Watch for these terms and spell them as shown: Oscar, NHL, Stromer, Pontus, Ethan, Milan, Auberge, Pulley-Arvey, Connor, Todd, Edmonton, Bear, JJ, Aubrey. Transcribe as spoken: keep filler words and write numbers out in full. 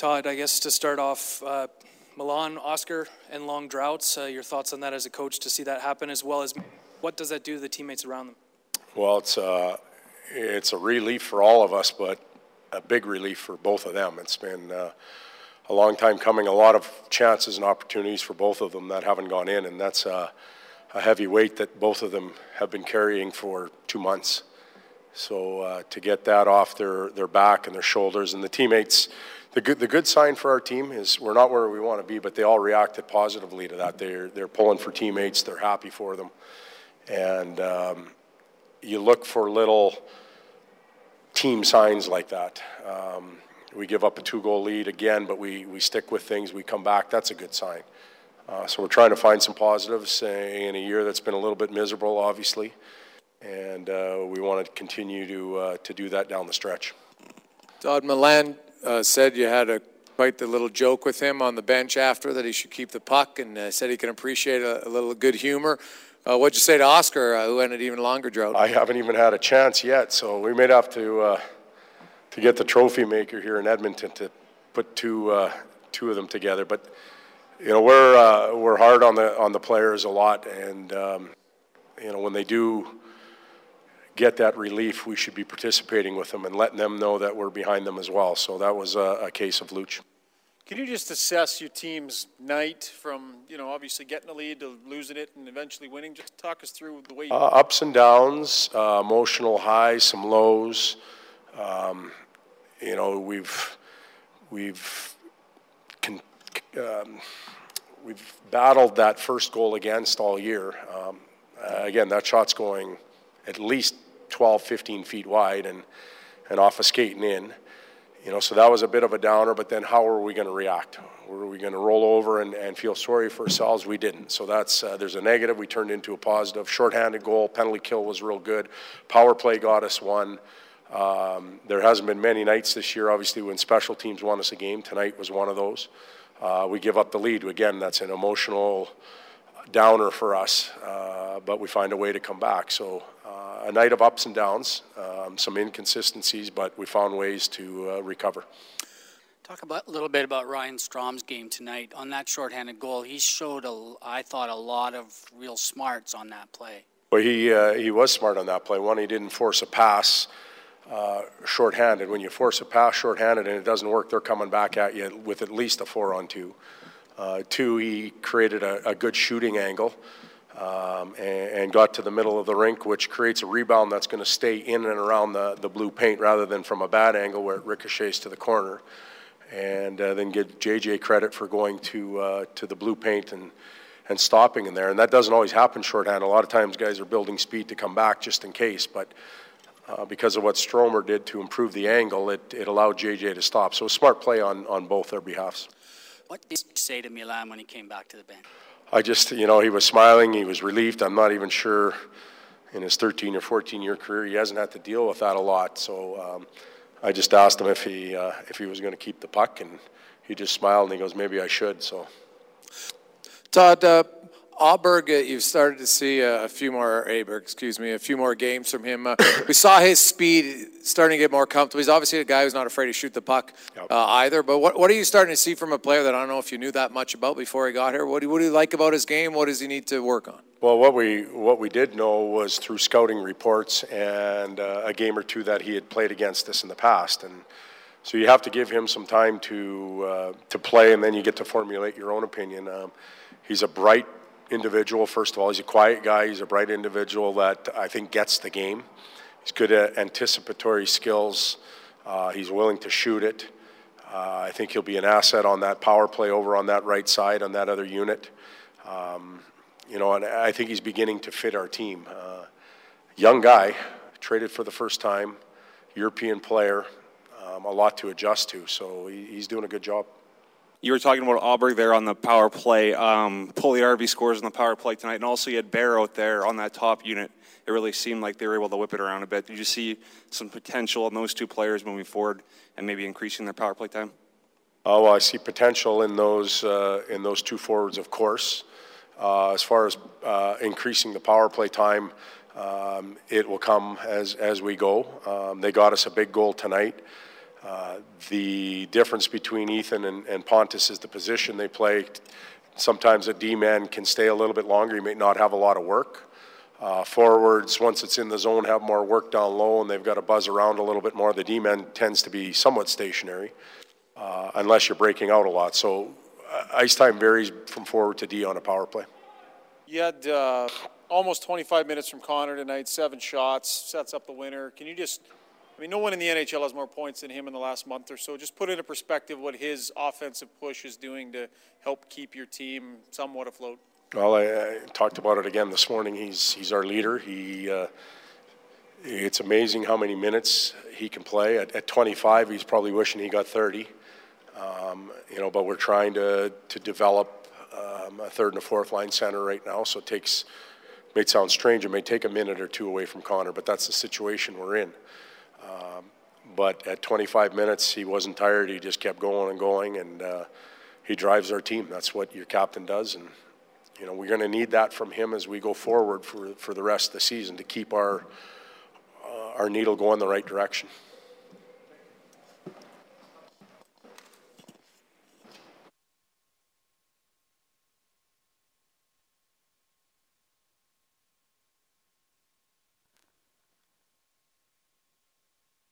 Todd, I guess to start off, uh, Milan, Oscar, and long droughts, uh, your thoughts on that as a coach to see that happen, as well as what does that do to the teammates around them? Well, it's a, it's a relief for all of us, but a big relief for both of them. It's been uh, a long time coming, a lot of chances and opportunities for both of them that haven't gone in, and that's uh, a heavy weight that both of them have been carrying for two months. So uh, to get that off their, their back and their shoulders, and the teammates, the good the good sign for our team is we're not where we want to be, but they all reacted positively to that. They're they're pulling for teammates, they're happy for them, and um, you look for little team signs like that. Um, we give up a two-goal lead again, but we we stick with things. We come back. That's a good sign. Uh, so we're trying to find some positives in a year that's been a little bit miserable, obviously. And uh, we want to continue to uh, to do that down the stretch. Todd, Milan uh, said you had a quite the little joke with him on the bench after that he should keep the puck, and uh, said he can appreciate a, a little good humor. Uh, what'd you say to Oscar, uh, who ended even longer drought? I haven't even had a chance yet, so we may have to uh, to get the trophy maker here in Edmonton to put two uh, two of them together. But you know, we're uh, we're hard on the on the players a lot, and um, you know when they do get that relief, we should be participating with them and letting them know that we're behind them as well. So that was a, a case of Luch. Can you just assess your team's night from, you know, obviously getting a lead to losing it and eventually winning? Just talk us through the way you... Uh, ups and downs, uh, emotional highs, some lows. Um, you know, we've we've con- um, we've battled that first goal against all year. Um, uh, again, that shot's going at least twelve, fifteen feet wide and, and off a skate and in. You know, so that was a bit of a downer, but then how are we going to react? Were we going to roll over and, and feel sorry for ourselves? We didn't. So that's uh, there's a negative. We turned into a positive. Shorthanded goal, penalty kill was real good. Power play got us one. Um, there hasn't been many nights this year, obviously, when special teams won us a game. Tonight was one of those. Uh, we give up the lead. Again, that's an emotional downer for us, uh, but we find a way to come back. So uh, a night of ups and downs, um, some inconsistencies, but we found ways to uh, recover. Talk about a little bit about Ryan Strom's game tonight. On that shorthanded goal, he showed, a, I thought, a lot of real smarts on that play. Well, he uh, he was smart on that play. One, he didn't force a pass uh, shorthanded. When you force a pass shorthanded and it doesn't work, they're coming back at you with at least a four-on-two. Uh, two, he created a, a good shooting angle um, and, and got to the middle of the rink, which creates a rebound that's going to stay in and around the, the blue paint rather than from a bad angle where it ricochets to the corner. And uh, then give J J credit for going to uh, to the blue paint and, and stopping in there. And that doesn't always happen shorthand. A lot of times guys are building speed to come back just in case. But uh, because of what Stromer did to improve the angle, it, it allowed J J to stop. So a smart play on, on both their behalves. What did you say to Milan when he came back to the bench? I just, you know, he was smiling. He was relieved. I'm not even sure in his thirteen or fourteen-year career he hasn't had to deal with that a lot. So um, I just asked him if he uh, if he was going to keep the puck, and he just smiled and he goes, maybe I should. So, Todd, uh, Auberge, you've started to see a few more Auberge, excuse me, a few more games from him. Uh, we saw his speed starting to get more comfortable. He's obviously a guy who's not afraid to shoot the puck uh, either. But what what are you starting to see from a player that I don't know if you knew that much about before he got here? What do, what do you like about his game? What does he need to work on? Well, what we what we did know was through scouting reports and uh, a game or two that he had played against us in the past. And so you have to give him some time to uh, to play, and then you get to formulate your own opinion. Um, he's a bright individual. First of all, he's a quiet guy. He's a bright individual that I think gets the game. He's good at anticipatory skills. Uh, he's willing to shoot it. Uh, I think he'll be an asset on that power play over on that right side on that other unit. Um, you know, and I think he's beginning to fit our team. Uh, young guy, traded for the first time, European player, um, a lot to adjust to. So he, he's doing a good job. You were talking about Aubrey there on the power play. Um, Pulley-Arvey scores on the power play tonight, and also you had Bear out there on that top unit. It really seemed like they were able to whip it around a bit. Did you see some potential in those two players moving forward and maybe increasing their power play time? Oh, well, I see potential in those uh, in those two forwards, of course. Uh, as far as uh, increasing the power play time, um, it will come as as we go. Um, they got us a big goal tonight. Uh, the difference between Ethan and, and Pontus is the position they play. Sometimes a D-man can stay a little bit longer. He may not have a lot of work. Uh, forwards, once it's in the zone, have more work down low, and they've got to buzz around a little bit more. The D-man tends to be somewhat stationary, uh, unless you're breaking out a lot. So uh, ice time varies from forward to D on a power play. You had uh, almost twenty-five minutes from Connor tonight, seven shots, sets up the winner. Can you just... I mean, no one in the N H L has more points than him in the last month or so. Just put into perspective what his offensive push is doing to help keep your team somewhat afloat. Well, I, I talked about it again this morning. He's he's our leader. He uh, it's amazing how many minutes he can play. At, at twenty-five, he's probably wishing he got thirty. Um, you know, but we're trying to to develop um, a third and a fourth line center right now. So it takes it may sound strange. It may take a minute or two away from Connor, but that's the situation we're in. Um, but at twenty-five minutes, he wasn't tired. He just kept going and going, and uh, he drives our team. That's what your captain does, and you know we're going to need that from him as we go forward for for the rest of the season to keep our uh, our needle going the right direction.